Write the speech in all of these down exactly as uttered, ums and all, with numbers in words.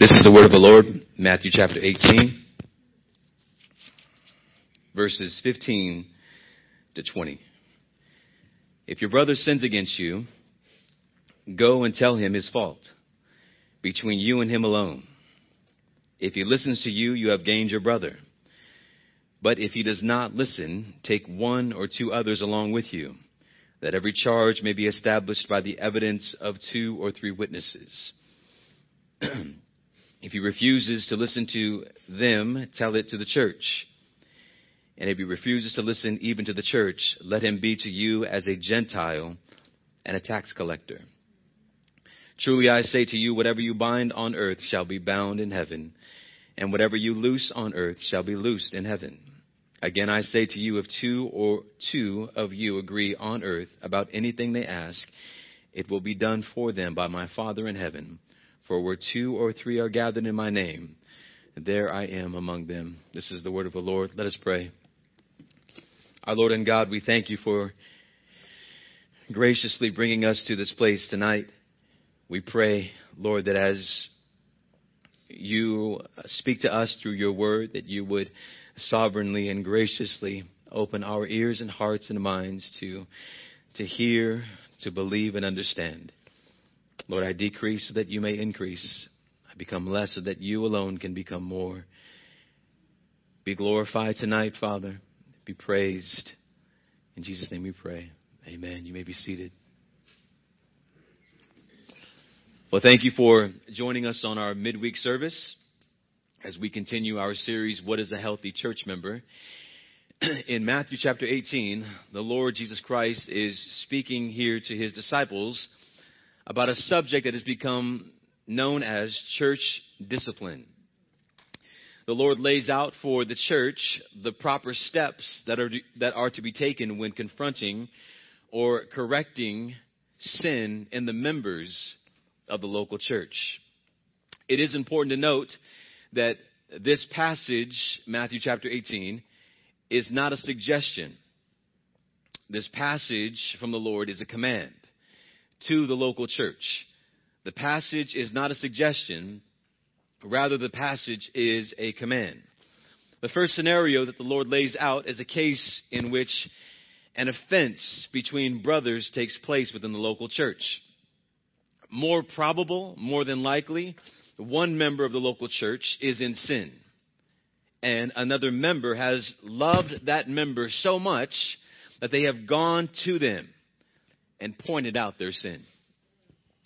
This is the word of the Lord, Matthew chapter eighteen, verses fifteen to twenty. If your brother sins against you, go and tell him his fault, between you and him alone. If he listens to you, you have gained your brother. But if he does not listen, take one or two others along with you, that every charge may be established by the evidence of two or three witnesses. If he refuses to listen to them, tell it to the church. And if he refuses to listen even to the church, let him be to you as a Gentile and a tax collector. Truly I say to you, whatever you bind on earth shall be bound in heaven, and whatever you loose on earth shall be loosed in heaven. Again, I say to you, if two or two of you agree on earth about anything they ask, it will be done for them by my Father in heaven. For where two or three are gathered in my name, there I am among them. This is the word of the Lord. Let us pray. Our Lord and God, we thank you for graciously bringing us to this place tonight. We pray, Lord, that as you speak to us through your word, that you would sovereignly and graciously open our ears and hearts and minds to to hear, to believe and understand. Lord, I decrease so that you may increase. I become less so that you alone can become more. Be glorified tonight, Father. Be praised. In Jesus' name we pray. Amen. You may be seated. Well, thank you for joining us on our midweek service as we continue our series, What is a Healthy Church Member? In Matthew chapter eighteen, the Lord Jesus Christ is speaking here to his disciples about a subject that has become known as church discipline. The Lord lays out for the church the proper steps that are that are to be taken when confronting or correcting sin in the members of the local church. It is important to note that this passage, Matthew chapter eighteen, is not a suggestion. This passage from the Lord is a command to the local church. The passage is not a suggestion. Rather, the passage is a command. The first scenario that the Lord lays out is a case in which an offense between brothers takes place within the local church. More probable, more than likely, one member of the local church is in sin, and another member has loved that member so much that they have gone to them and pointed out their sin.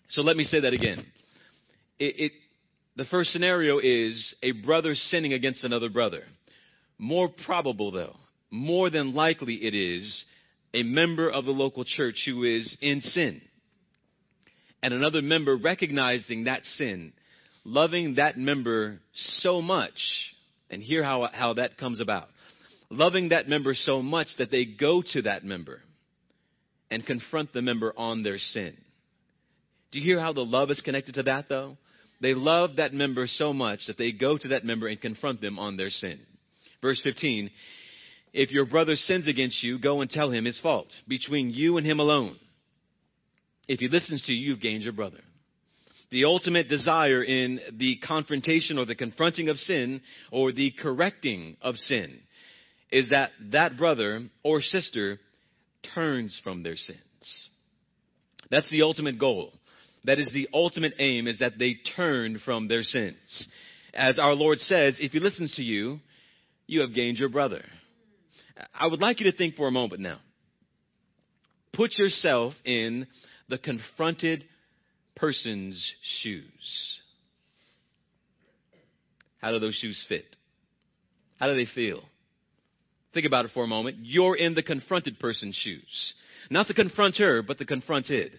So let me say that again. It, it, the first scenario is a brother sinning against another brother. More probable, though, more than likely it is a member of the local church who is in sin, and another member recognizing that sin, loving that member so much, and hear how, how that comes about, loving that member so much that they go to that member and confront the member on their sin. Do you hear how the love is connected to that, though? They love that member so much that they go to that member and confront them on their sin. Verse fifteen, if your brother sins against you, go and tell him his fault, between you and him alone. If he listens to you, you've gained your brother. The ultimate desire in the confrontation or the confronting of sin or the correcting of sin is that that brother or sister turns from their sins. That's the ultimate goal. That is the ultimate aim, is that they turn from their sins. As our Lord says, if he listens to you, you have gained your brother. I would like you to think for a moment now. Put yourself in the confronted person's shoes. How do those shoes fit? How do they feel? Think about it for a moment. You're in the confronted person's shoes. Not the confronter, but the confronted.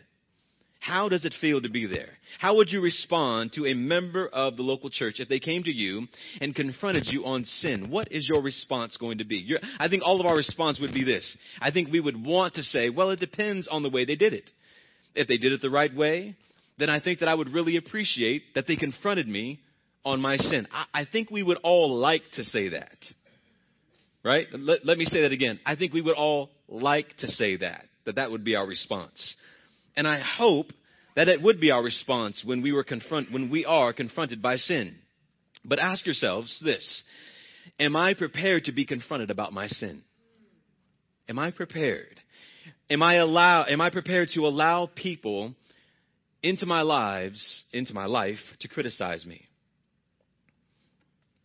How does it feel to be there? How would you respond to a member of the local church if they came to you and confronted you on sin? What is your response going to be? Your, I think all of our response would be this. I think we would want to say, well, it depends on the way they did it. If they did it the right way, then I think that I would really appreciate that they confronted me on my sin. I, I think we would all like to say that, right? Let, let me say that again. I think we would all like to say that, that that would be our response. And I hope that it would be our response when we were confront when we are confronted by sin. But ask yourselves this: am I prepared to be confronted about my sin? Am I prepared? Am I allow? Am I prepared to allow people into my lives, into my life, to criticize me?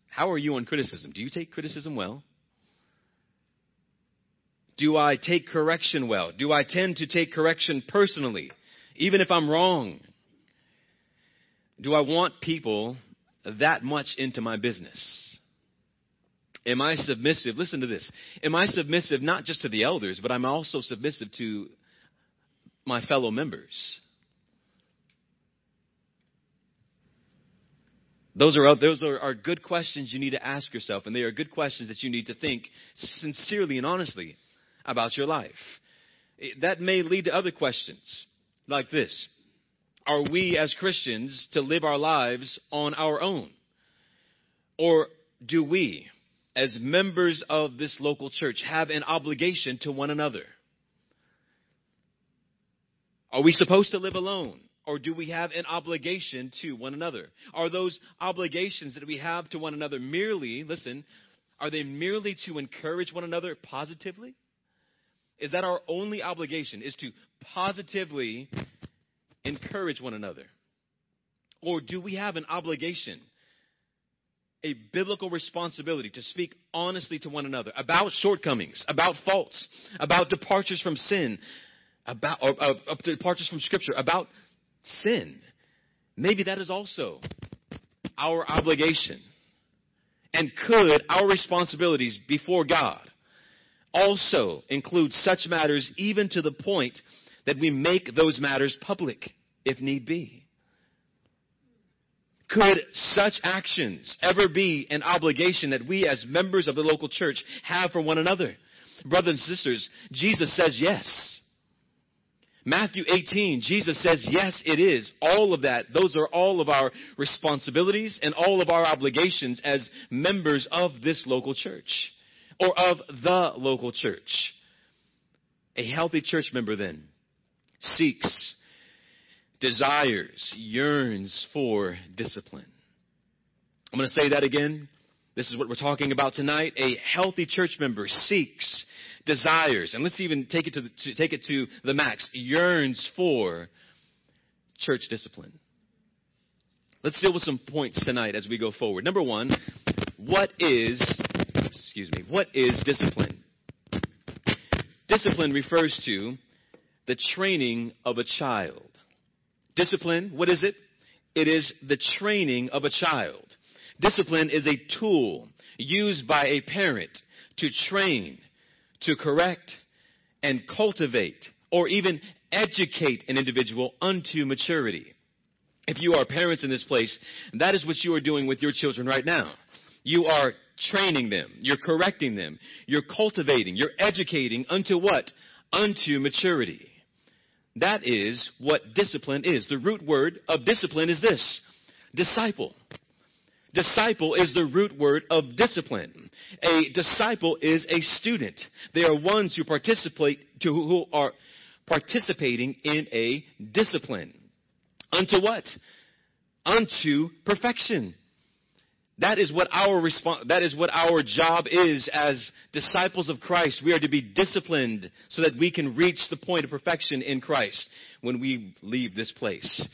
How are you on criticism? Do you take criticism well? Do I take correction well? Do I tend to take correction personally, even if I'm wrong? Do I want people that much into my business? Am I submissive? Listen to this. Am I submissive not just to the elders, but I'm also submissive to my fellow members? Those are those are, are good questions you need to ask yourself, and they are good questions that you need to think sincerely and honestly about your life. That may lead to other questions like this. Are we as Christians to live our lives on our own? Or do we, as members of this local church, have an obligation to one another? Are we supposed to live alone? Or do we have an obligation to one another? Are those obligations that we have to one another merely, listen, are they merely to encourage one another positively? Is that our only obligation, is to positively encourage one another? Or do we have an obligation, a biblical responsibility to speak honestly to one another about shortcomings, about faults, about departures from sin, about or, or, or departures from Scripture, about sin? Maybe that is also our obligation. And could our responsibilities before God also include such matters, even to the point that we make those matters public if need be? Could such actions ever be an obligation that we as members of the local church have for one another? Brothers and sisters, Jesus says yes. Matthew eighteen, Jesus says, yes, it is. All of that, those are all of our responsibilities and all of our obligations as members of this local church, or of the local church. A healthy church member then seeks, desires, yearns for discipline. I'm going to say that again. This is what we're talking about tonight. A healthy church member seeks, desires, and let's even take it to the, to take it to the max, yearns for church discipline. Let's deal with some points tonight as we go forward. Number one, what is Excuse me. What is discipline? Discipline refers to the training of a child. Discipline, what is it? It is the training of a child. Discipline is a tool used by a parent to train, to correct, and cultivate, or even educate an individual unto maturity. If you are parents in this place, that is what you are doing with your children right now. You are training them. You're correcting them. You're cultivating. You're educating unto what? Unto maturity. That is what discipline is. The root word of discipline is this: disciple. Disciple is the root word of discipline. A disciple is a student. They are ones who participate, to who are participating in a discipline. Unto what? Unto perfection. That is what our response, that is what our job is as disciples of Christ. We are to be disciplined so that we can reach the point of perfection in Christ when we leave this place.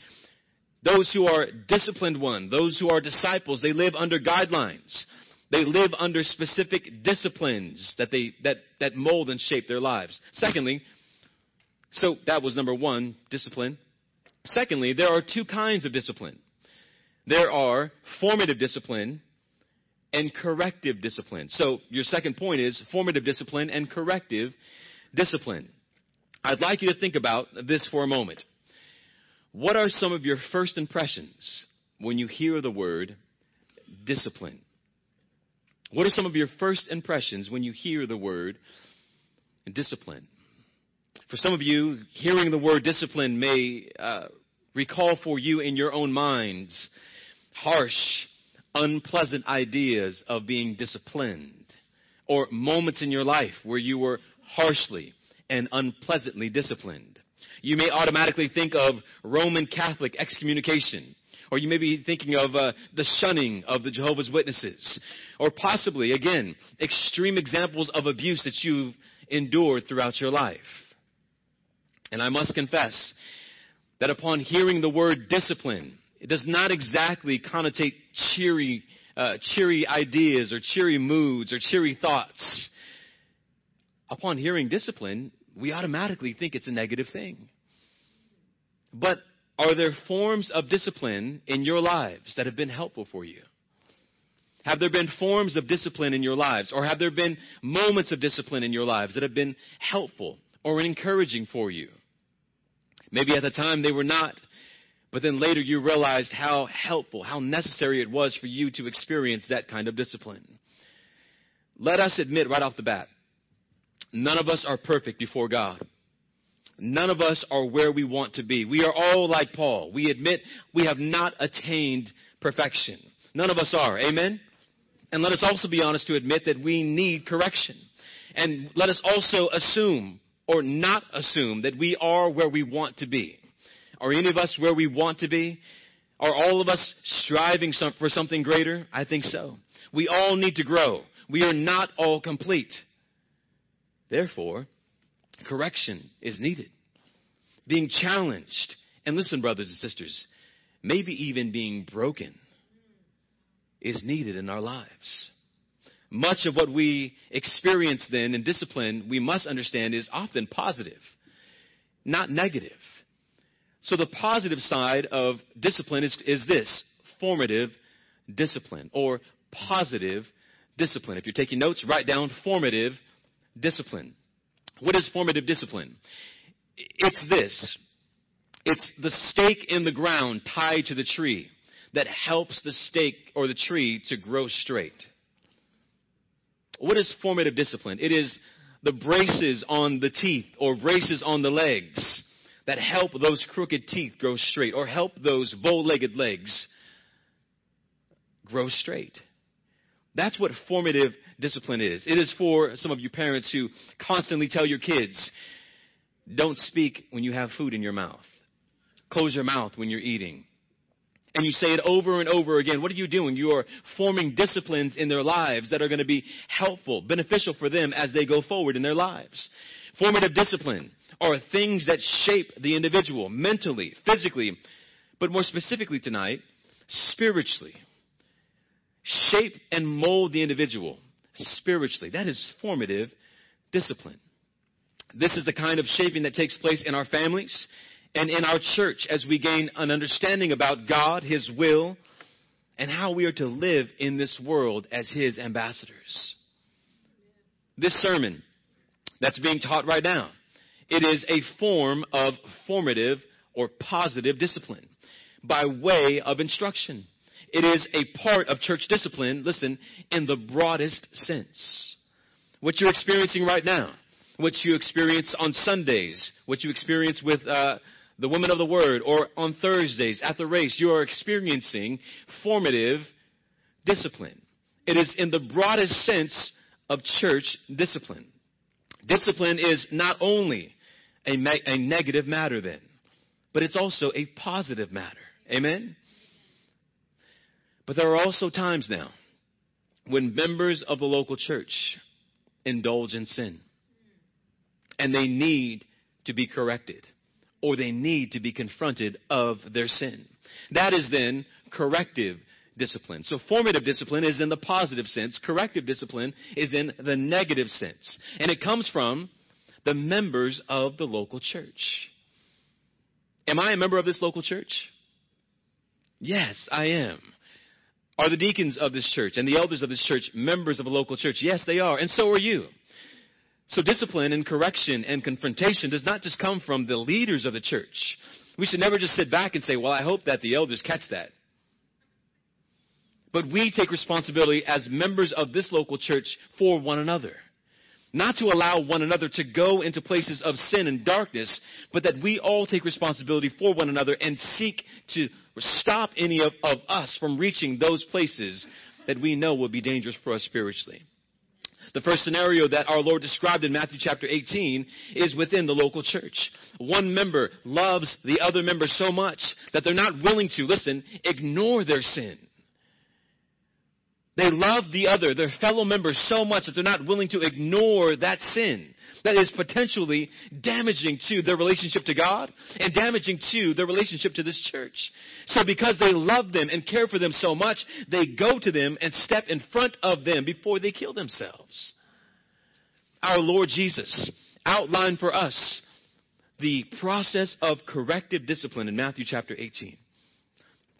Those who are disciplined one, those who are disciples, they live under guidelines. They live under specific disciplines that they that, that mold and shape their lives. Secondly, so that was number one, discipline. Secondly, there are two kinds of discipline. There are formative discipline and corrective discipline. So your second point is formative discipline and corrective discipline. I'd like you to think about this for a moment. What are some of your first impressions when you hear the word discipline? What are some of your first impressions when you hear the word discipline? For some of you, hearing the word discipline may uh, recall for you in your own minds harsh, unpleasant ideas of being disciplined, or moments in your life where you were harshly and unpleasantly disciplined. You may automatically think of Roman Catholic excommunication, or you may be thinking of uh, the shunning of the Jehovah's Witnesses, or possibly, again, extreme examples of abuse that you've endured throughout your life. And I must confess that upon hearing the word discipline, it does not exactly connotate cheery, uh, cheery ideas or cheery moods or cheery thoughts. Upon hearing discipline, we automatically think it's a negative thing. But are there forms of discipline in your lives that have been helpful for you? Have there been forms of discipline in your lives, or have there been moments of discipline in your lives that have been helpful or encouraging for you? Maybe at the time they were not, but then later you realized how helpful, how necessary it was for you to experience that kind of discipline. Let us admit right off the bat, none of us are perfect before God. None of us are where we want to be. We are all like Paul. We admit we have not attained perfection. None of us are. Amen? And let us also be honest to admit that we need correction. And let us also assume or not assume that we are where we want to be. Are any of us where we want to be? Are all of us striving some, for something greater? I think so. We all need to grow. We are not all complete. Therefore, correction is needed. Being challenged. And listen, brothers and sisters, maybe even being broken is needed in our lives. Much of what we experience then in discipline, we must understand, is often positive, not negative. So the positive side of discipline is, is this, formative discipline or positive discipline. If you're taking notes, write down formative discipline. What is formative discipline? It's this. It's the stake in the ground tied to the tree that helps the stake or the tree to grow straight. What is formative discipline? It is the braces on the teeth or braces on the legs that help those crooked teeth grow straight or help those bow-legged legs grow straight. That's what formative discipline is. It is for some of you parents who constantly tell your kids, don't speak when you have food in your mouth. Close your mouth when you're eating. And you say it over and over again. What are you doing? You are forming disciplines in their lives that are going to be helpful, beneficial for them as they go forward in their lives. Formative discipline are things that shape the individual mentally, physically, but more specifically tonight, spiritually. Shape and mold the individual spiritually. That is formative discipline. This is the kind of shaping that takes place in our families and in our church as we gain an understanding about God, His will, and how we are to live in this world as His ambassadors. This sermon that's being taught right now, it is a form of formative or positive discipline by way of instruction. It is a part of church discipline, listen, in the broadest sense. What you're experiencing right now, what you experience on Sundays, what you experience with uh, the women of the word, or on Thursdays at the race, you are experiencing formative discipline. It is in the broadest sense of church discipline. Discipline is not only a, ma- a negative matter then, but it's also a positive matter. Amen? But there are also times now when members of the local church indulge in sin and they need to be corrected or they need to be confronted of their sin. That is then corrective discipline. So formative discipline is in the positive sense. Corrective discipline is in the negative sense. And it comes from the members of the local church. Am I a member of this local church? Yes, I am. Are the deacons of this church and the elders of this church members of a local church? Yes, they are. And so are you. So discipline and correction and confrontation does not just come from the leaders of the church. We should never just sit back and say, well, I hope that the elders catch that. But we take responsibility as members of this local church for one another. Not to allow one another to go into places of sin and darkness, but that we all take responsibility for one another and seek to stop any of, of us from reaching those places that we know will be dangerous for us spiritually. The first scenario that our Lord described in Matthew chapter eighteen is within the local church. One member loves the other member so much that they're not willing to, listen, ignore their sin. They love the other, their fellow members, so much that they're not willing to ignore that sin that is potentially damaging to their relationship to God and damaging to their relationship to this church. So because they love them and care for them so much, they go to them and step in front of them before they kill themselves. Our Lord Jesus outlined for us the process of corrective discipline in Matthew chapter eighteen.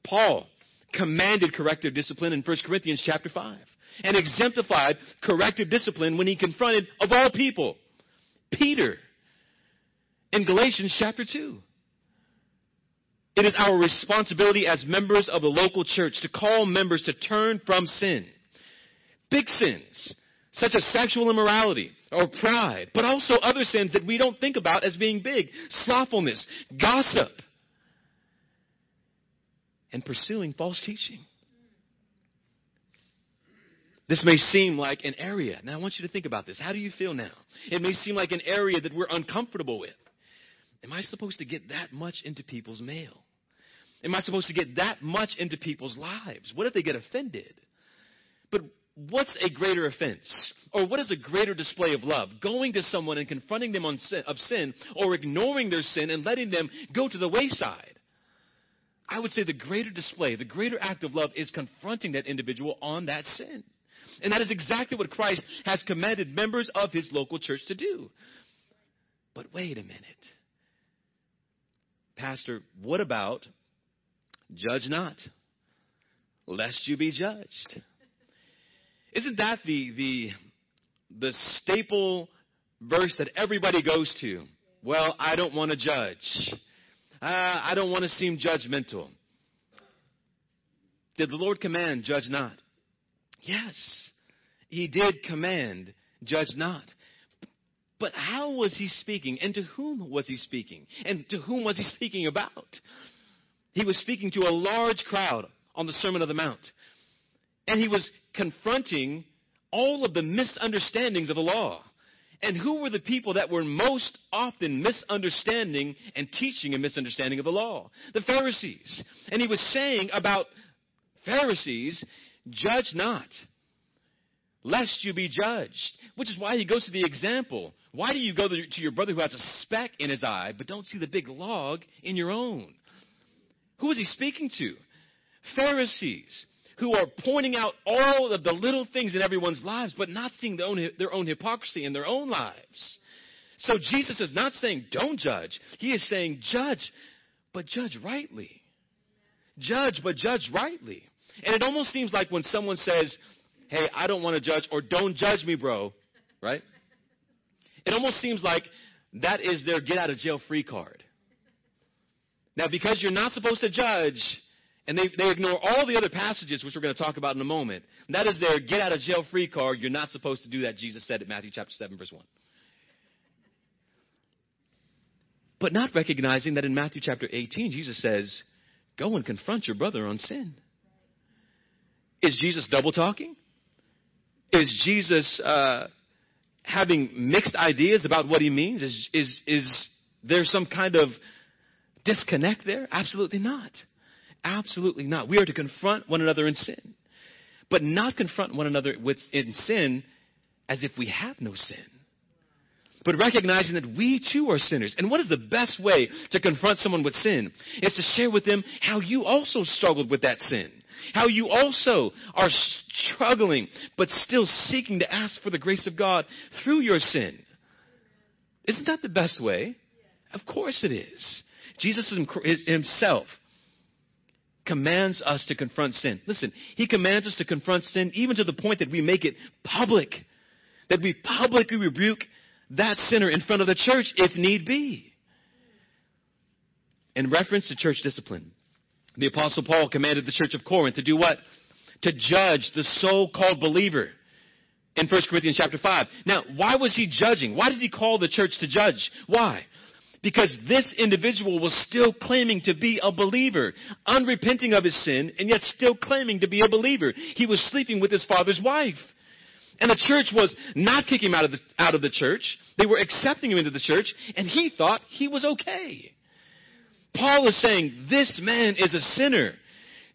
Paul commanded corrective discipline in First Corinthians chapter five and exemplified corrective discipline when he confronted, of all people, Peter in Galatians chapter two. It is our responsibility as members of the local church to call members to turn from sin. Big sins, such as sexual immorality or pride, but also other sins that we don't think about as being big. Slothfulness, gossip, and pursuing false teaching. This may seem like an area. Now, I want you to think about this. How do you feel now? It may seem like an area that we're uncomfortable with. Am I supposed to get that much into people's mail? Am I supposed to get that much into people's lives? What if they get offended? But what's a greater offense? Or what is a greater display of love? Going to someone and confronting them on sin, of sin, or ignoring their sin and letting them go to the wayside? I would say the greater display, the greater act of love is confronting that individual on that sin. And that is exactly what Christ has commanded members of his local church to do. But wait a minute. Pastor, what about judge not, lest you be judged? Isn't that the, the, the staple verse that everybody goes to? Well, I don't want to judge. Uh, I don't want to seem judgmental. Did the Lord command, judge not? Yes, he did command, judge not. But how was he speaking? And to whom was he speaking? And to whom was he speaking about? He was speaking to a large crowd on the Sermon on the Mount. And he was confronting all of the misunderstandings of the law. And who were the people that were most often misunderstanding and teaching a misunderstanding of the law? The Pharisees. And he was saying about Pharisees, judge not, lest you be judged. Which is why he goes to the example. Why do you go to your brother who has a speck in his eye, but don't see the big log in your own? Who is he speaking to? Pharisees, who are pointing out all of the little things in everyone's lives, but not seeing their own, their own hypocrisy in their own lives. So Jesus is not saying don't judge. He is saying judge, but judge rightly. Judge, but judge rightly. And it almost seems like when someone says, hey, I don't want to judge, or don't judge me, bro, right? It almost seems like that is their get out of jail free card. Now, because you're not supposed to judge, and they, they ignore all the other passages, which we're going to talk about in a moment. And that is their get-out-of-jail-free card. You're not supposed to do that, Jesus said in Matthew chapter seven, verse one. But not recognizing that in Matthew chapter eighteen, Jesus says, go and confront your brother on sin. Is Jesus double-talking? Is Jesus uh, having mixed ideas about what he means? Is, is, is there some kind of disconnect there? Absolutely not. Absolutely not. We are to confront one another in sin, but not confront one another with, in sin as if we have no sin, but recognizing that we too are sinners. And what is the best way to confront someone with sin? It's to share with them how you also struggled with that sin, how you also are struggling, but still seeking to ask for the grace of God through your sin. Isn't that the best way? Of course it is. Jesus himself commands us to confront sin. Listen, he commands us to confront sin even to the point that we make it public, that we publicly rebuke that sinner in front of the church if need be. In reference to church discipline, the Apostle Paul commanded the church of Corinth to do what? To judge the so-called believer in First Corinthians chapter five. Now, why was he judging? Why did he call the church to judge? Why? Because this individual was still claiming to be a believer, unrepenting of his sin, and yet still claiming to be a believer. He was sleeping with his father's wife. And the church was not kicking him out of the, out of the church. They were accepting him into the church, and he thought he was okay. Paul is saying, this man is a sinner.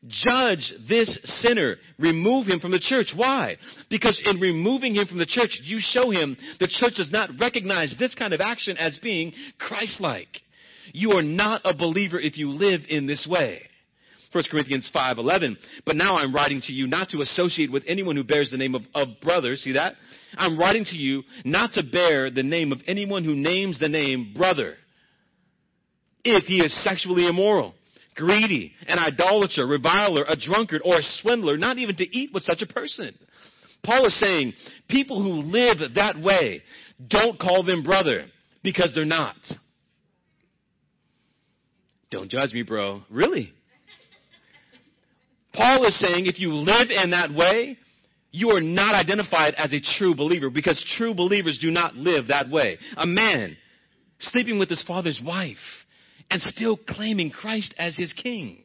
Judge this sinner. Remove him from the church. Why? Because in removing him from the church, you show him the church does not recognize this kind of action as being Christ-like. You are not a believer if you live in this way. First Corinthians five eleven, but now I'm writing to you not to associate with anyone who bears the name of, of brother. See that? I'm writing to you not to bear the name of anyone who names the name brother. If he is sexually immoral, greedy, an idolater, reviler, a drunkard, or a swindler, not even to eat with such a person. Paul is saying people who live that way, don't call them brother because they're not. Don't judge me, bro. Really? Paul is saying if you live in that way, you are not identified as a true believer because true believers do not live that way. A man sleeping with his father's wife and still claiming Christ as his king.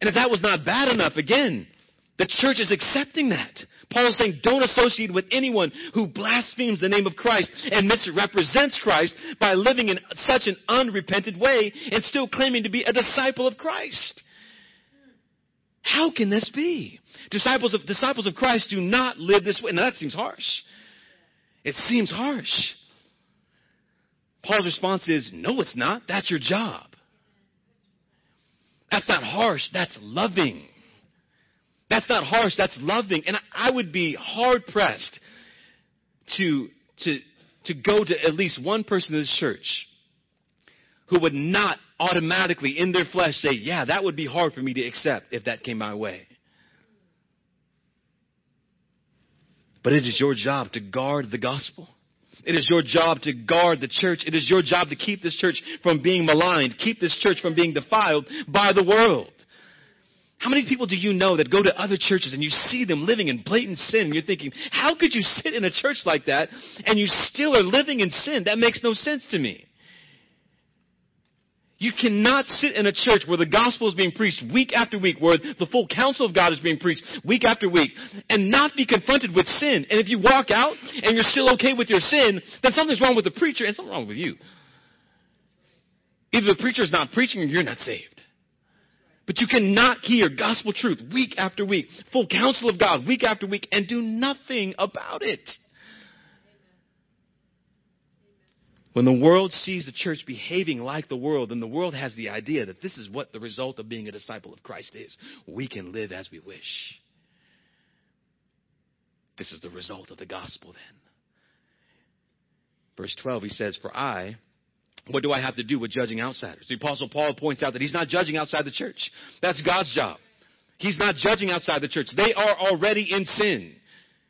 And if that was not bad enough, again, the church is accepting that. Paul is saying don't associate with anyone who blasphemes the name of Christ and misrepresents Christ by living in such an unrepentant way and still claiming to be a disciple of Christ. How can this be? Disciples of, disciples of Christ do not live this way. Now that seems harsh. It seems harsh. Paul's response is, no, it's not. That's your job. That's not harsh. That's loving. That's not harsh. That's loving. And I would be hard pressed to, to, to go to at least one person in this church who would not automatically in their flesh say, yeah, that would be hard for me to accept if that came my way. But it is your job to guard the gospel. It is your job to guard the church. It is your job to keep this church from being maligned. Keep this church from being defiled by the world. How many people do you know that go to other churches and you see them living in blatant sin? And you're thinking, how could you sit in a church like that and you still are living in sin? That makes no sense to me. You cannot sit in a church where the gospel is being preached week after week, where the full counsel of God is being preached week after week, and not be confronted with sin. And if you walk out and you're still okay with your sin, then something's wrong with the preacher and something's wrong with you. Either the preacher's not preaching or you're not saved. But you cannot hear gospel truth week after week, full counsel of God week after week, and do nothing about it. When the world sees the church behaving like the world, then the world has the idea that this is what the result of being a disciple of Christ is. We can live as we wish. This is the result of the gospel then. Verse twelve, he says, for I, what do I have to do with judging outsiders? The Apostle Paul points out that he's not judging outside the church. That's God's job. He's not judging outside the church. They are already in sin.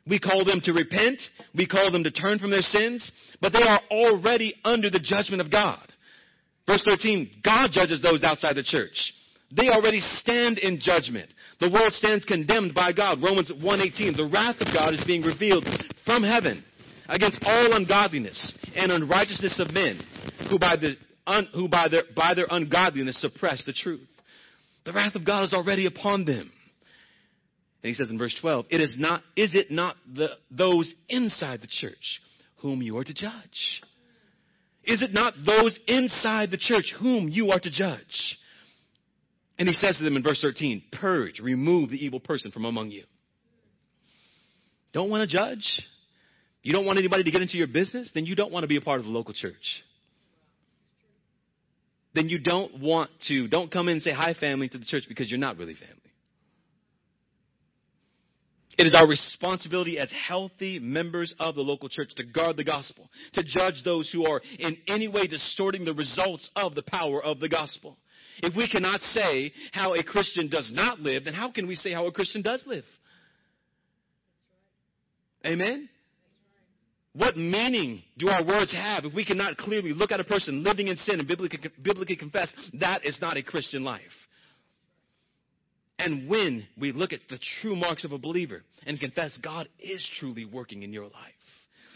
We call them to repent. We call them to turn from their sins. But they are already under the judgment of God. Verse thirteen, God judges those outside the church. They already stand in judgment. The world stands condemned by God. Romans one eighteen, the wrath of God is being revealed from heaven against all ungodliness and unrighteousness of men who by, the un, who by, their, by their ungodliness suppress the truth. The wrath of God is already upon them. And he says in verse twelve, it is not, is it not the, those inside the church whom you are to judge? Is it not those inside the church whom you are to judge? And he says to them in verse thirteen, purge, remove the evil person from among you. Don't want to judge? You don't want anybody to get into your business? Then you don't want to be a part of the local church. Then you don't want to, don't come in and say hi family to the church because you're not really family. It is our responsibility as healthy members of the local church to guard the gospel, to judge those who are in any way distorting the results of the power of the gospel. If we cannot say how a Christian does not live, then how can we say how a Christian does live? Amen? What meaning do our words have if we cannot clearly look at a person living in sin and biblically, biblically confess that is not a Christian life? And when we look at the true marks of a believer and confess God is truly working in your life.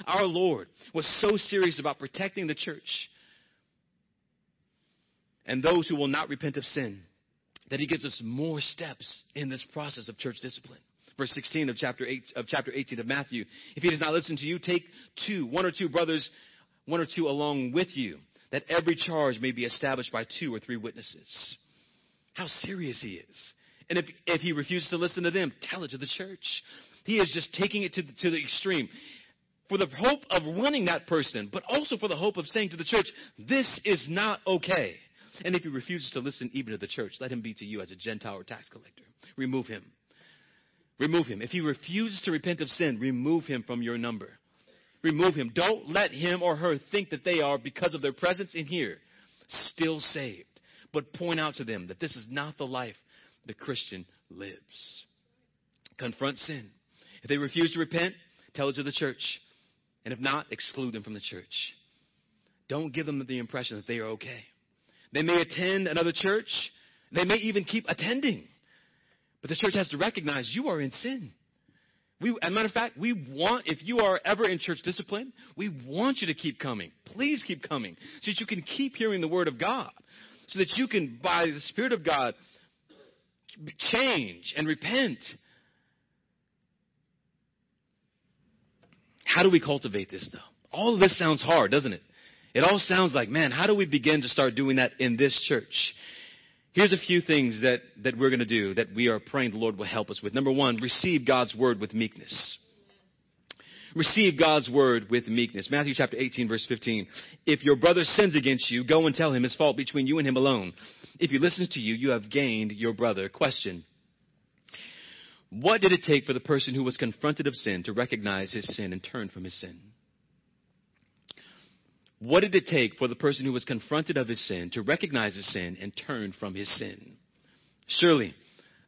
Our Lord was so serious about protecting the church and those who will not repent of sin that he gives us more steps in this process of church discipline. verse sixteen of chapter eight, of chapter eighteen of Matthew. If he does not listen to you, take two, one or two brothers, one or two along with you, that every charge may be established by two or three witnesses. How serious he is. And if, if he refuses to listen to them, tell it to the church. He is just taking it to the, to the extreme for the hope of winning that person, but also for the hope of saying to the church, this is not okay. And if he refuses to listen even to the church, let him be to you as a Gentile or tax collector. Remove him. Remove him. If he refuses to repent of sin, remove him from your number. Remove him. Don't let him or her think that they are, because of their presence in here, still saved. But point out to them that this is not the life the Christian lives. Confront sin. If they refuse to repent, tell it to the church. And if not, exclude them from the church. Don't give them the impression that they are okay. They may attend another church. They may even keep attending. But the church has to recognize you are in sin. We, as a matter of fact, we want, if you are ever in church discipline, we want you to keep coming. Please keep coming so that you can keep hearing the word of God, so that you can, by the Spirit of God, change and repent. How do we cultivate this, though? All of this sounds hard, doesn't it? It all sounds like, man, how do we begin to start doing that in this church? Here's a few things that, that we're going to do that we are praying the Lord will help us with. Number one, receive God's word with meekness. Receive God's word with meekness. Matthew chapter eighteen, verse fifteen. If your brother sins against you, go and tell him his fault between you and him alone. If he listens to you, you have gained your brother. Question. What did it take for the person who was confronted of sin to recognize his sin and turn from his sin? What did it take for the person who was confronted of his sin to recognize his sin and turn from his sin? Surely,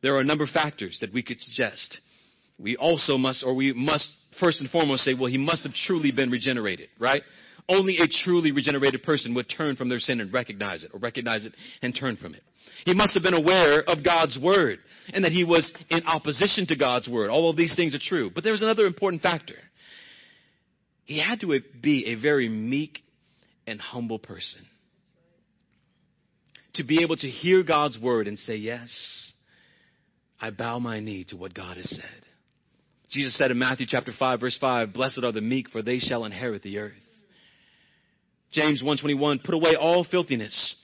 there are a number of factors that we could suggest. We also must, or we must first and foremost say, well, he must have truly been regenerated, right? Only a truly regenerated person would turn from their sin and recognize it, or recognize it and turn from it. He must have been aware of God's word and that he was in opposition to God's word. All of these things are true. But there's another important factor. He had to be a very meek and humble person to be able to hear God's word and say, yes, I bow my knee to what God has said. Jesus said in Matthew chapter five, verse five, blessed are the meek, for they shall inherit the earth. James one twenty-one, put away all filthiness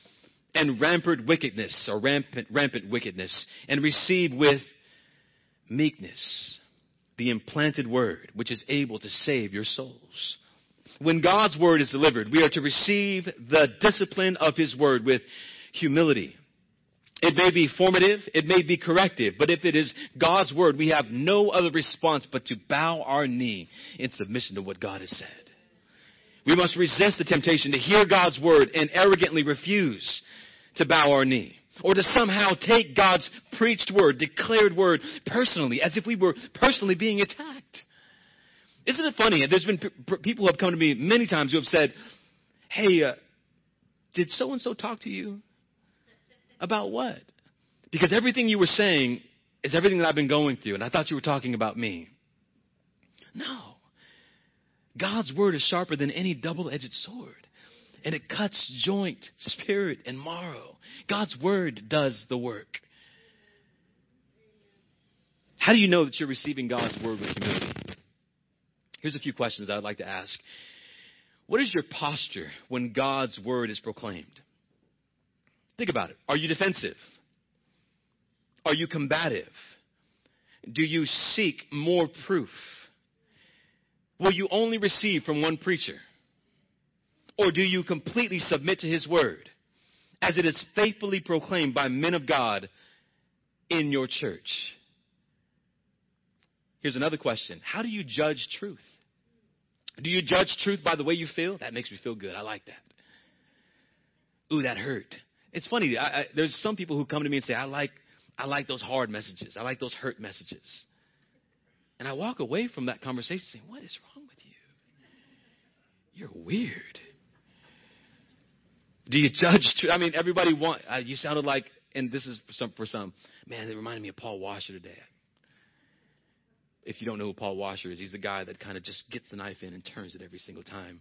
and rampant wickedness, or rampant, rampant wickedness, and receive with meekness the implanted word, which is able to save your souls. When God's word is delivered, we are to receive the discipline of his word with humility. It may be formative, it may be corrective, but if it is God's word, we have no other response but to bow our knee in submission to what God has said. We must resist the temptation to hear God's word and arrogantly refuse to bow our knee, or to somehow take God's preached word, declared word personally, as if we were personally being attacked. Isn't it funny? There's been p- people who have come to me many times who have said, hey, uh, did so-and-so talk to you? About what? Because everything you were saying is everything that I've been going through, and I thought you were talking about me. No. God's word is sharper than any double-edged sword, and it cuts joint, spirit, and marrow. God's word does the work. How do you know that you're receiving God's word with humility? Here's a few questions I'd like to ask. What is your posture when God's word is proclaimed? Think about it. Are you defensive? Are you combative? Do you seek more proof? Will you only receive from one preacher? Or do you completely submit to his word as it is faithfully proclaimed by men of God in your church? Here's another question. How do you judge truth? Do you judge truth by the way you feel? That makes me feel good. I like that. Ooh, that hurt. It's funny. I, I, there's some people who come to me and say, I like I like those hard messages. I like those hurt messages. And I walk away from that conversation saying, what is wrong with you? You're weird. Do you judge truth? I mean, everybody wants. Uh, you sounded like, and this is for some, for some, man, it reminded me of Paul Washer today. If you don't know who Paul Washer is, he's the guy that kind of just gets the knife in and turns it every single time.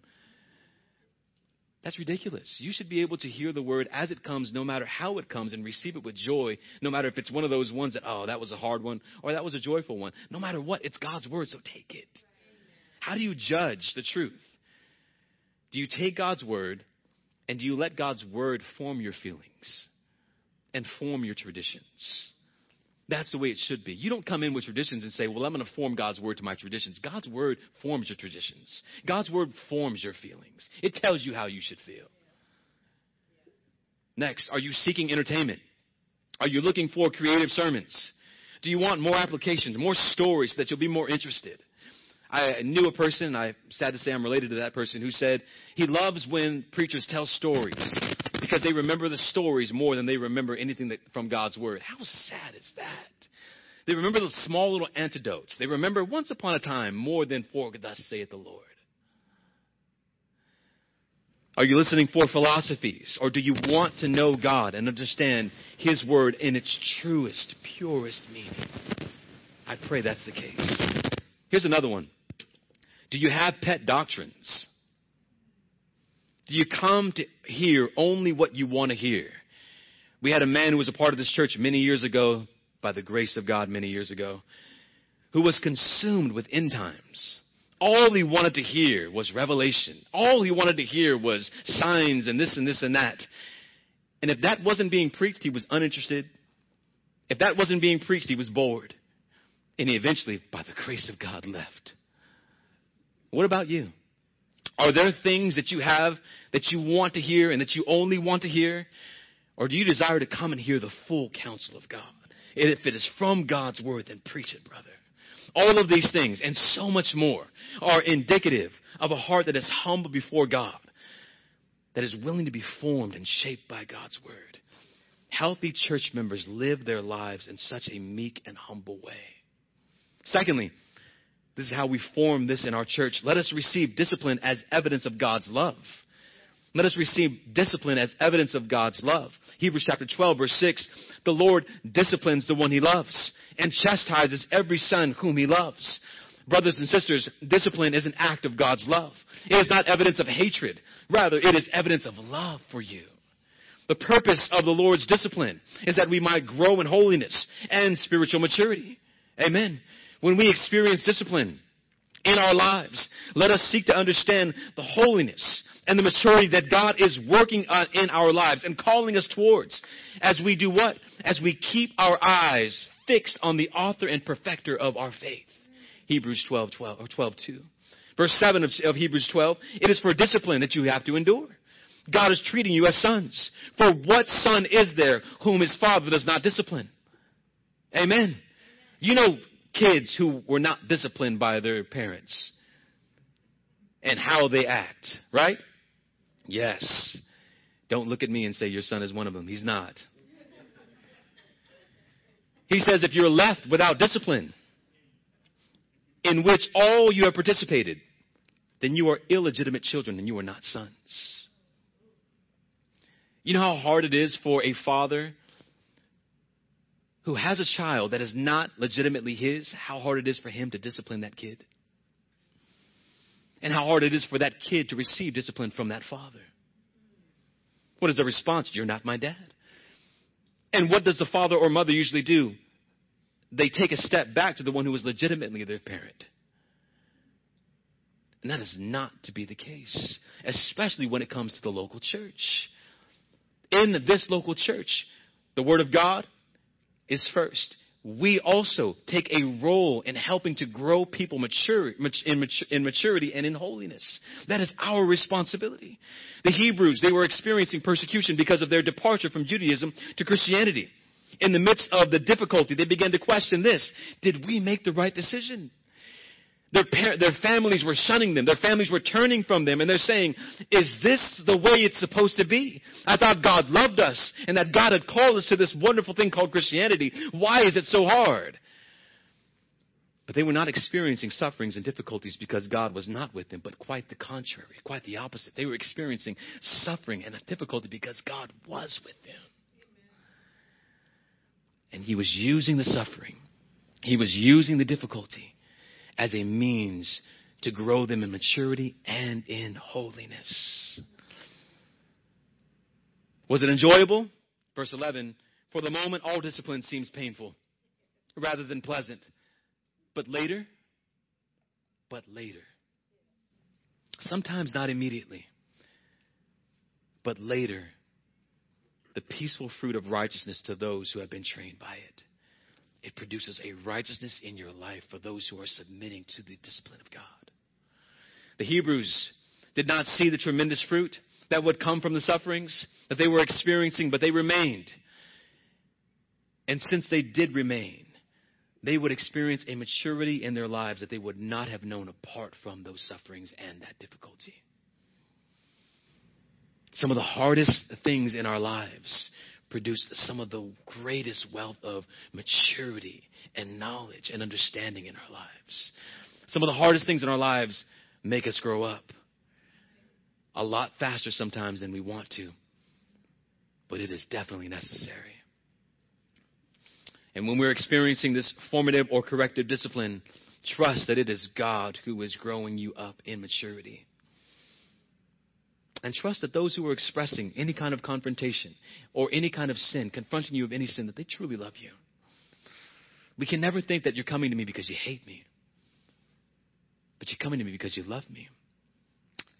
That's ridiculous. You should be able to hear the word as it comes, no matter how it comes, and receive it with joy, no matter if it's one of those ones that, oh, that was a hard one, or that was a joyful one. No matter what, it's God's word, so take it. How do you judge the truth? Do you take God's word, and do you let God's word form your feelings and form your traditions? That's the way it should be. You don't come in with traditions and say, well, I'm going to form God's word to my traditions. God's word forms your traditions. God's word forms your feelings. It tells you how you should feel. Next, are you seeking entertainment? Are you looking for creative sermons? Do you want more applications, more stories so that you'll be more interested? I knew a person, I'm sad to say I'm related to that person, who said he loves when preachers tell stories because they remember the stories more than they remember anything that, from God's word. How sad is that? They remember the small little anecdotes. They remember once upon a time more than for thus saith the Lord. Are you listening for philosophies, or do you want to know God and understand his word in its truest, purest meaning? I pray that's the case. Here's another one. Do you have pet doctrines? Do you come to hear only what you want to hear? We had a man who was a part of this church many years ago, by the grace of God many years ago, who was consumed with end times. All he wanted to hear was Revelation. All he wanted to hear was signs and this and this and that. And if that wasn't being preached, he was uninterested. If that wasn't being preached, he was bored. And he eventually, by the grace of God, left. What about you? Are there things that you have that you want to hear and that you only want to hear? Or do you desire to come and hear the full counsel of God? And if it is from God's word, then preach it, brother. All of these things and so much more are indicative of a heart that is humble before God, that is willing to be formed and shaped by God's word. Healthy church members live their lives in such a meek and humble way. Secondly, this is how we form this in our church. Let us receive discipline as evidence of God's love. Let us receive discipline as evidence of God's love. Hebrews chapter twelve, verse six, the Lord disciplines the one he loves and chastises every son whom he loves. Brothers and sisters, discipline is an act of God's love. It is not evidence of hatred. Rather, it is evidence of love for you. The purpose of the Lord's discipline is that we might grow in holiness and spiritual maturity. Amen. When we experience discipline in our lives, let us seek to understand the holiness and the maturity that God is working on in our lives and calling us towards as we do what? As we keep our eyes fixed on the author and perfecter of our faith. Hebrews twelve twelve or twelve two. Verse seven of, of Hebrews twelve, it is for discipline that you have to endure. God is treating you as sons. For what son is there whom his father does not discipline? Amen. You know, kids who were not disciplined by their parents and how they act, right? Yes. Don't look at me and say your son is one of them. He's not. He says, if you're left without discipline, in which all you have participated, then you are illegitimate children and you are not sons. You know how hard it is for a father who has a child that is not legitimately his, how hard it is for him to discipline that kid. And how hard it is for that kid to receive discipline from that father. What is the response? You're not my dad. And what does the father or mother usually do? They take a step back to the one who is legitimately their parent. And that is not to be the case, especially when it comes to the local church. In this local church, the word of God is first. We also take a role in helping to grow people mature, in, mature, in maturity and in holiness. That is our responsibility. The Hebrews, they were experiencing persecution because of their departure from Judaism to Christianity. In the midst of the difficulty, they began to question this. Did we make the right decision? Their, par- their families were shunning them. Their families were turning from them. And they're saying, is this the way it's supposed to be? I thought God loved us and that God had called us to this wonderful thing called Christianity. Why is it so hard? But they were not experiencing sufferings and difficulties because God was not with them, but quite the contrary, quite the opposite. They were experiencing suffering and difficulty because God was with them. And he was using the suffering. He was using the difficulty as a means to grow them in maturity and in holiness. Was it enjoyable? Verse eleven, for the moment, all discipline seems painful rather than pleasant. But later, but later, sometimes not immediately, but later, the peaceful fruit of righteousness to those who have been trained by it. It produces a righteousness in your life for those who are submitting to the discipline of God. The Hebrews did not see the tremendous fruit that would come from the sufferings that they were experiencing, but they remained. And since they did remain, they would experience a maturity in their lives that they would not have known apart from those sufferings and that difficulty. Some of the hardest things in our lives produce some of the greatest wealth of maturity and knowledge and understanding in our lives. Some of the hardest things in our lives make us grow up a lot faster sometimes than we want to, but it is definitely necessary. And when we're experiencing this formative or corrective discipline, trust that it is God who is growing you up in maturity. And trust that those who are expressing any kind of confrontation or any kind of sin, confronting you of any sin, that they truly love you. We can never think that you're coming to me because you hate me, but you're coming to me because you love me.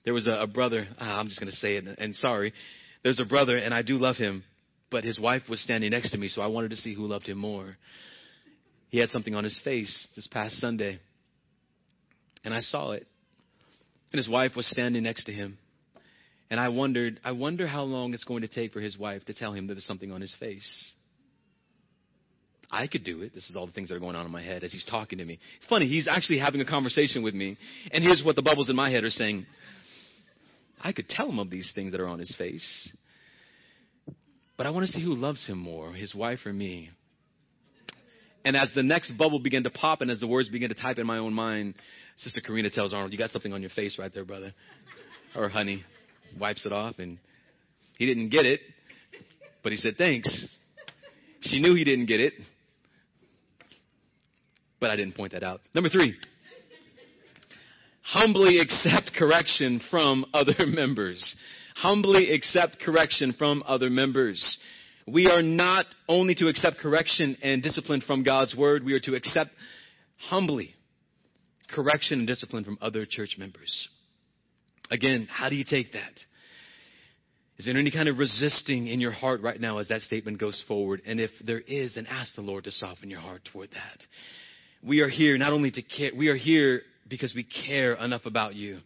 There was a, a brother, ah, I'm just going to say it, and sorry. There's a brother, and I do love him, but his wife was standing next to me, so I wanted to see who loved him more. He had something on his face this past Sunday, and I saw it. And his wife was standing next to him. And I wondered, I wonder how long it's going to take for his wife to tell him that there's something on his face. I could do it. This is all the things that are going on in my head as he's talking to me. It's funny. He's actually having a conversation with me. And here's what the bubbles in my head are saying. I could tell him of these things that are on his face. But I want to see who loves him more, his wife or me. And as the next bubble began to pop and as the words began to type in my own mind, Sister Karina tells Arnold, you got something on your face right there, brother. Or honey. Wipes it off, and he didn't get it, but he said thanks. She knew he didn't get it, but I didn't point that out. Number three, humbly accept correction from other members. Humbly accept correction from other members. We are not only to accept correction and discipline from God's word, we are to accept humbly correction and discipline from other church members. Again, how do you take that? Is there any kind of resisting in your heart right now as that statement goes forward? And if there is, then ask the Lord to soften your heart toward that. We are here not only to care, we are here because we care enough about you.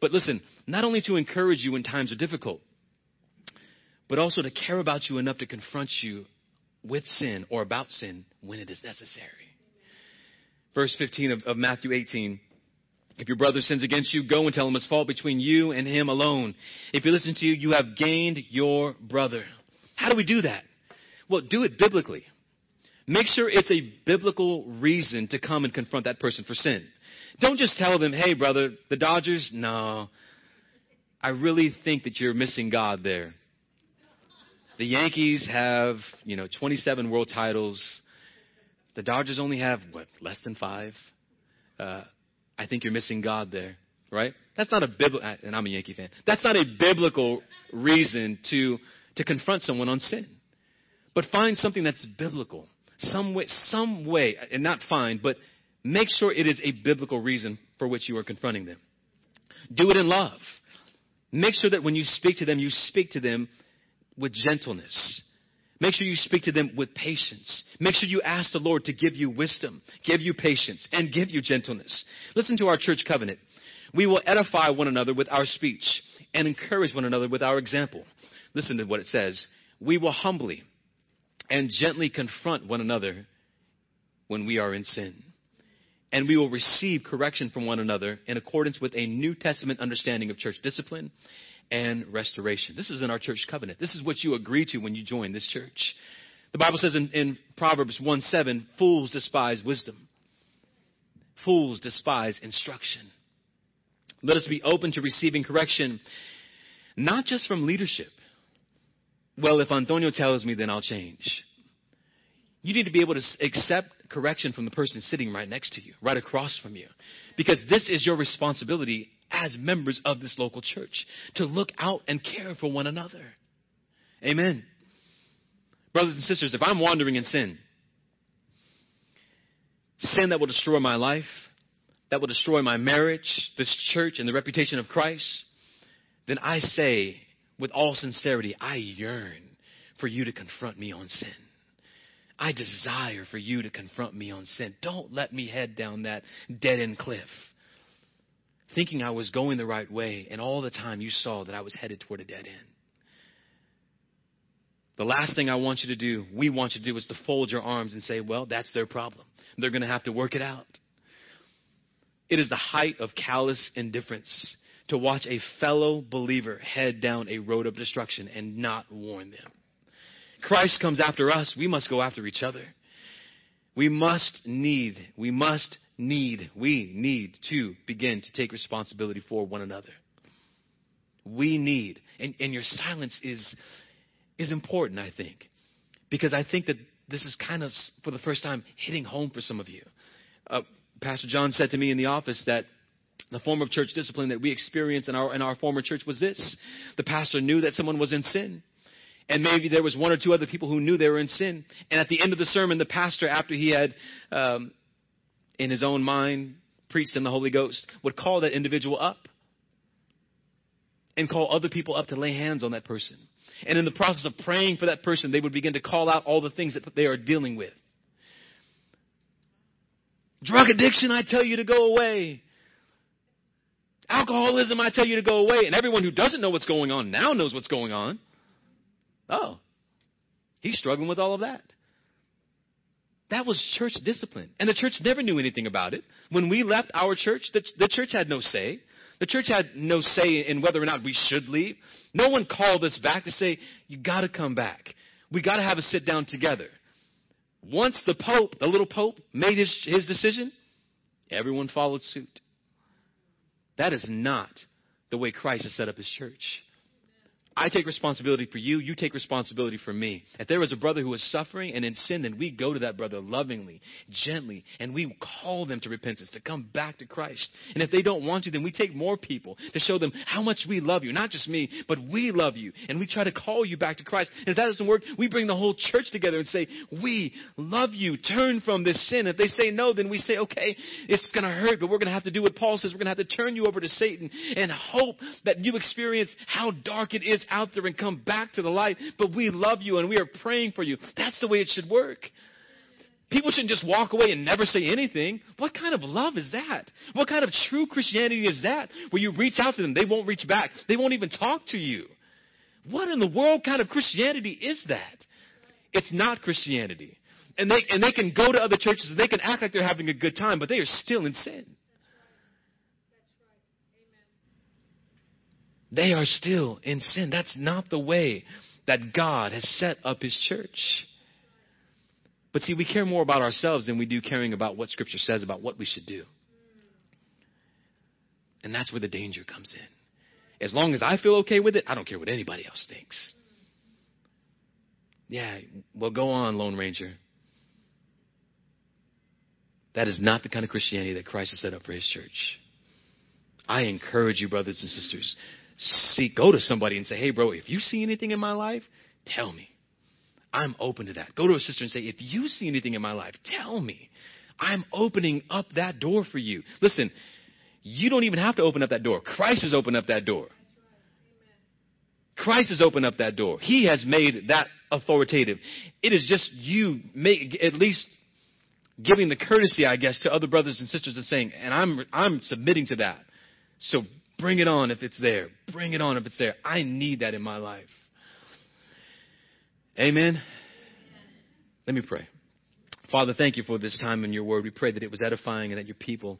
But listen, not only to encourage you when times are difficult, but also to care about you enough to confront you with sin or about sin when it is necessary. Verse fifteen of, of Matthew eighteen. If your brother sins against you, go and tell him his fault between you and him alone. If he listens to you, you have gained your brother. How do we do that? Well, do it biblically. Make sure it's a biblical reason to come and confront that person for sin. Don't just tell them, hey, brother, the Dodgers? No, I really think that you're missing God there. The Yankees have, you know, twenty-seven world titles. The Dodgers only have, what, less than five? Uh I think you're missing God there, right? That's not a biblical, and I'm a Yankee fan. That's not a biblical reason to, to confront someone on sin. But find something that's biblical, some way, some way, and not find, but make sure it is a biblical reason for which you are confronting them. Do it in love. Make sure that when you speak to them, you speak to them with gentleness. Make sure you speak to them with patience. Make sure you ask the Lord to give you wisdom, give you patience, and give you gentleness. Listen to our church covenant. We will edify one another with our speech and encourage one another with our example. Listen to what it says. We will humbly and gently confront one another when we are in sin. And we will receive correction from one another in accordance with a New Testament understanding of church discipline and restoration. This is in our church covenant. This is what you agree to when you join this church. The Bible says in, in Proverbs one seven, fools despise wisdom. Fools despise instruction. Let us be open to receiving correction, not just from leadership. Well, if Antonio tells me, then I'll change. You need to be able to accept correction from the person sitting right next to you, right across from you, because this is your responsibility as members of this local church, to look out and care for one another. Amen. Brothers and sisters, if I'm wandering in sin, sin that will destroy my life, that will destroy my marriage, this church, and the reputation of Christ, then I say with all sincerity, I yearn for you to confront me on sin. I desire for you to confront me on sin. Don't let me head down that dead-end cliff, thinking I was going the right way, and all the time you saw that I was headed toward a dead end. The last thing I want you to do, we want you to do, is to fold your arms and say, well, that's their problem. They're going to have to work it out. It is the height of callous indifference to watch a fellow believer head down a road of destruction and not warn them. Christ comes after us. We must go after each other. We must need, we must need, we need to begin to take responsibility for one another. We need, and, and your silence is, is important, I think, because I think that this is kind of, for the first time, hitting home for some of you. Uh, Pastor John said to me in the office that the form of church discipline that we experienced in our in our former church was this. The pastor knew that someone was in sin. And maybe there was one or two other people who knew they were in sin. And at the end of the sermon, the pastor, after he had, um, in his own mind, preached in the Holy Ghost, would call that individual up and call other people up to lay hands on that person. And in the process of praying for that person, they would begin to call out all the things that they are dealing with. Drug addiction, I tell you to go away. Alcoholism, I tell you to go away. And everyone who doesn't know what's going on now knows what's going on. Oh, he's struggling with all of that. That was church discipline. And the church never knew anything about it. When we left our church, the, the church had no say. The church had no say in whether or not we should leave. No one called us back to say, you got to come back. We got to have a sit down together. Once the Pope, the little Pope, made his, his decision, everyone followed suit. That is not the way Christ has set up his church. I take responsibility for you. You take responsibility for me. If there is a brother who is suffering and in sin, then we go to that brother lovingly, gently, and we call them to repentance, to come back to Christ. And if they don't want to, then we take more people to show them how much we love you. Not just me, but we love you. And we try to call you back to Christ. And if that doesn't work, we bring the whole church together and say, we love you. Turn from this sin. If they say no, then we say, okay, it's going to hurt, but we're going to have to do what Paul says. We're going to have to turn you over to Satan and hope that you experience how dark it is out there and come back to the light, but we love you and we are praying for you. That's the way it should work. People shouldn't just walk away and never say anything. What kind of love is that? What kind of true Christianity is that? Where you reach out to them, they won't reach back. They won't even talk to you. What in the world kind of Christianity is that? It's not Christianity. And they and they can go to other churches and they can act like they're having a good time, but they are still in sin. They are still in sin. That's not the way that God has set up his church. But see, we care more about ourselves than we do caring about what Scripture says about what we should do. And that's where the danger comes in. As long as I feel okay with it, I don't care what anybody else thinks. Yeah, well, go on, Lone Ranger. That is not the kind of Christianity that Christ has set up for his church. I encourage you, brothers and sisters, see, go to somebody and say, hey, bro, if you see anything in my life, tell me. I'm open to that. Go to a sister and say, if you see anything in my life, tell me. I'm opening up that door for you. Listen, you don't even have to open up that door. Christ has opened up that door. Christ has opened up that door. He has made that authoritative. It is just you make at least giving the courtesy, I guess, to other brothers and sisters and saying, and I'm I'm submitting to that. So bring it on if it's there. Bring it on if it's there. I need that in my life. Amen. Amen. Let me pray. Father, thank you for this time in your word. We pray that it was edifying and that your people,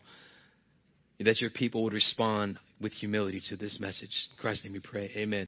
that your people would respond with humility to this message. In Christ's name we pray. Amen.